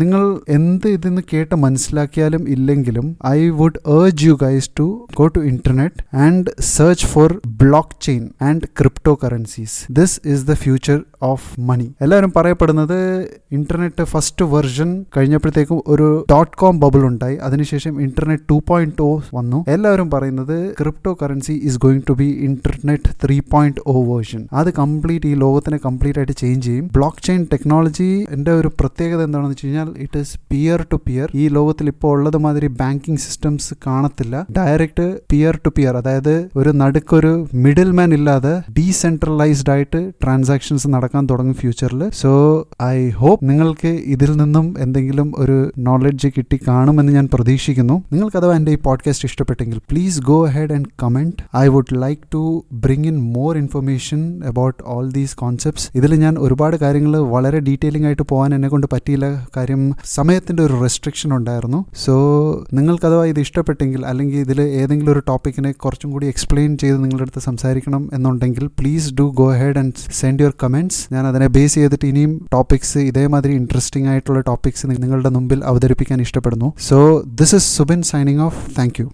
നിങ്ങൾ എന്ത് ഇതെന്ന് കേട്ട് മനസ്സിലാക്കിയാലും ഇല്ലെങ്കിലും I would urge you guys to go to internet and search for block chain and crypto currencies. This is the future of money. എല്ലാവരും പറയപ്പെടുന്നത് ഇന്റർനെറ്റ് ഫസ്റ്റ് വെർഷൻ കഴിഞ്ഞപ്പോഴത്തേക്കും ഒരു ഡോട്ട് കോം ബബിൾ ഉണ്ടായി, അതിനുശേഷം ഇന്റർനെറ്റ് ടു പോയിന്റ് ഓ വന്നു. എല്ലാവരും പറയുന്നത് crypto currency is going to be internet three point O version. അത് കംപ്ലീറ്റ് ഈ ലോ ലോകത്തിനെ കംപ്ലീറ്റ് ആയിട്ട് ചേഞ്ച് ചെയ്യും. ബ്ലോക്ക് ചെയിൻ ടെക്നോളജിന്റെ ഒരു പ്രത്യേകത എന്താണെന്ന് വെച്ച് കഴിഞ്ഞാൽ it is peer to peer. ഈ ലോകത്തിൽ ഇപ്പോൾ ഉള്ളത് മാതിരി ബാങ്കിങ് സിസ്റ്റംസ് കാണത്തില്ല. ഡയറക്റ്റ് പിയർ ടു പിയർ, അതായത് ഒരു നടുക്കൊരു മിഡിൽ മാൻ ഇല്ലാതെ ഡീസെൻട്രലൈസ്ഡ് ആയിട്ട് ട്രാൻസാക്ഷൻസ് നടക്കാൻ തുടങ്ങും ഫ്യൂച്ചറിൽ. സോ ഐ ഹോപ്പ് നിങ്ങൾക്ക് ഇതിൽ നിന്നും എന്തെങ്കിലും ഒരു നോളജ് കിട്ടി കാണുമെന്ന് ഞാൻ പ്രതീക്ഷിക്കുന്നു. നിങ്ങൾക്ക് അഥവാ എൻ്റെ ഈ പോഡ്കാസ്റ്റ് ഇഷ്ടപ്പെട്ടെങ്കിൽ please go ahead and comment. I would like to bring in more information about all these concepts. ഇതിൽ ഞാൻ ഒരുപാട് കാര്യങ്ങൾ വളരെ ഡീറ്റെയിലിംഗ് ആയിട്ട് പോകാൻ എന്നെ കൊണ്ട് പറ്റിയില്ല, കാര്യം സമയത്തിൻ്റെ ഒരു റെസ്ട്രിക്ഷൻ ഉണ്ടായിരുന്നു. സോ നിങ്ങൾക്ക് അഥവാ ഇത് ഇഷ്ടപ്പെട്ടെങ്കിൽ അല്ലെങ്കിൽ ഇതിൽ ഏതെങ്കിലും ഒരു ടോപ്പിക്കിനെ കുറച്ചും കൂടി എക്സ്പ്ലെയിൻ ചെയ്ത് നിങ്ങളുടെ അടുത്ത് സംസാരിക്കണം എന്നുണ്ടെങ്കിൽ please do go ahead and send your comments. ഞാൻ അതിനെ ബേസ് ചെയ്തിട്ട് ഇനിയും ടോപ്പിക്സ് ഇതേമാതിരി ഇൻട്രസ്റ്റിംഗ് ആയിട്ടുള്ള ടോപ്പിക്സ് നിങ്ങളുടെ മുമ്പിൽ അവതരിപ്പിക്കാൻ ഇഷ്ടപ്പെടുന്നു. So this is Subin signing off. Thank U.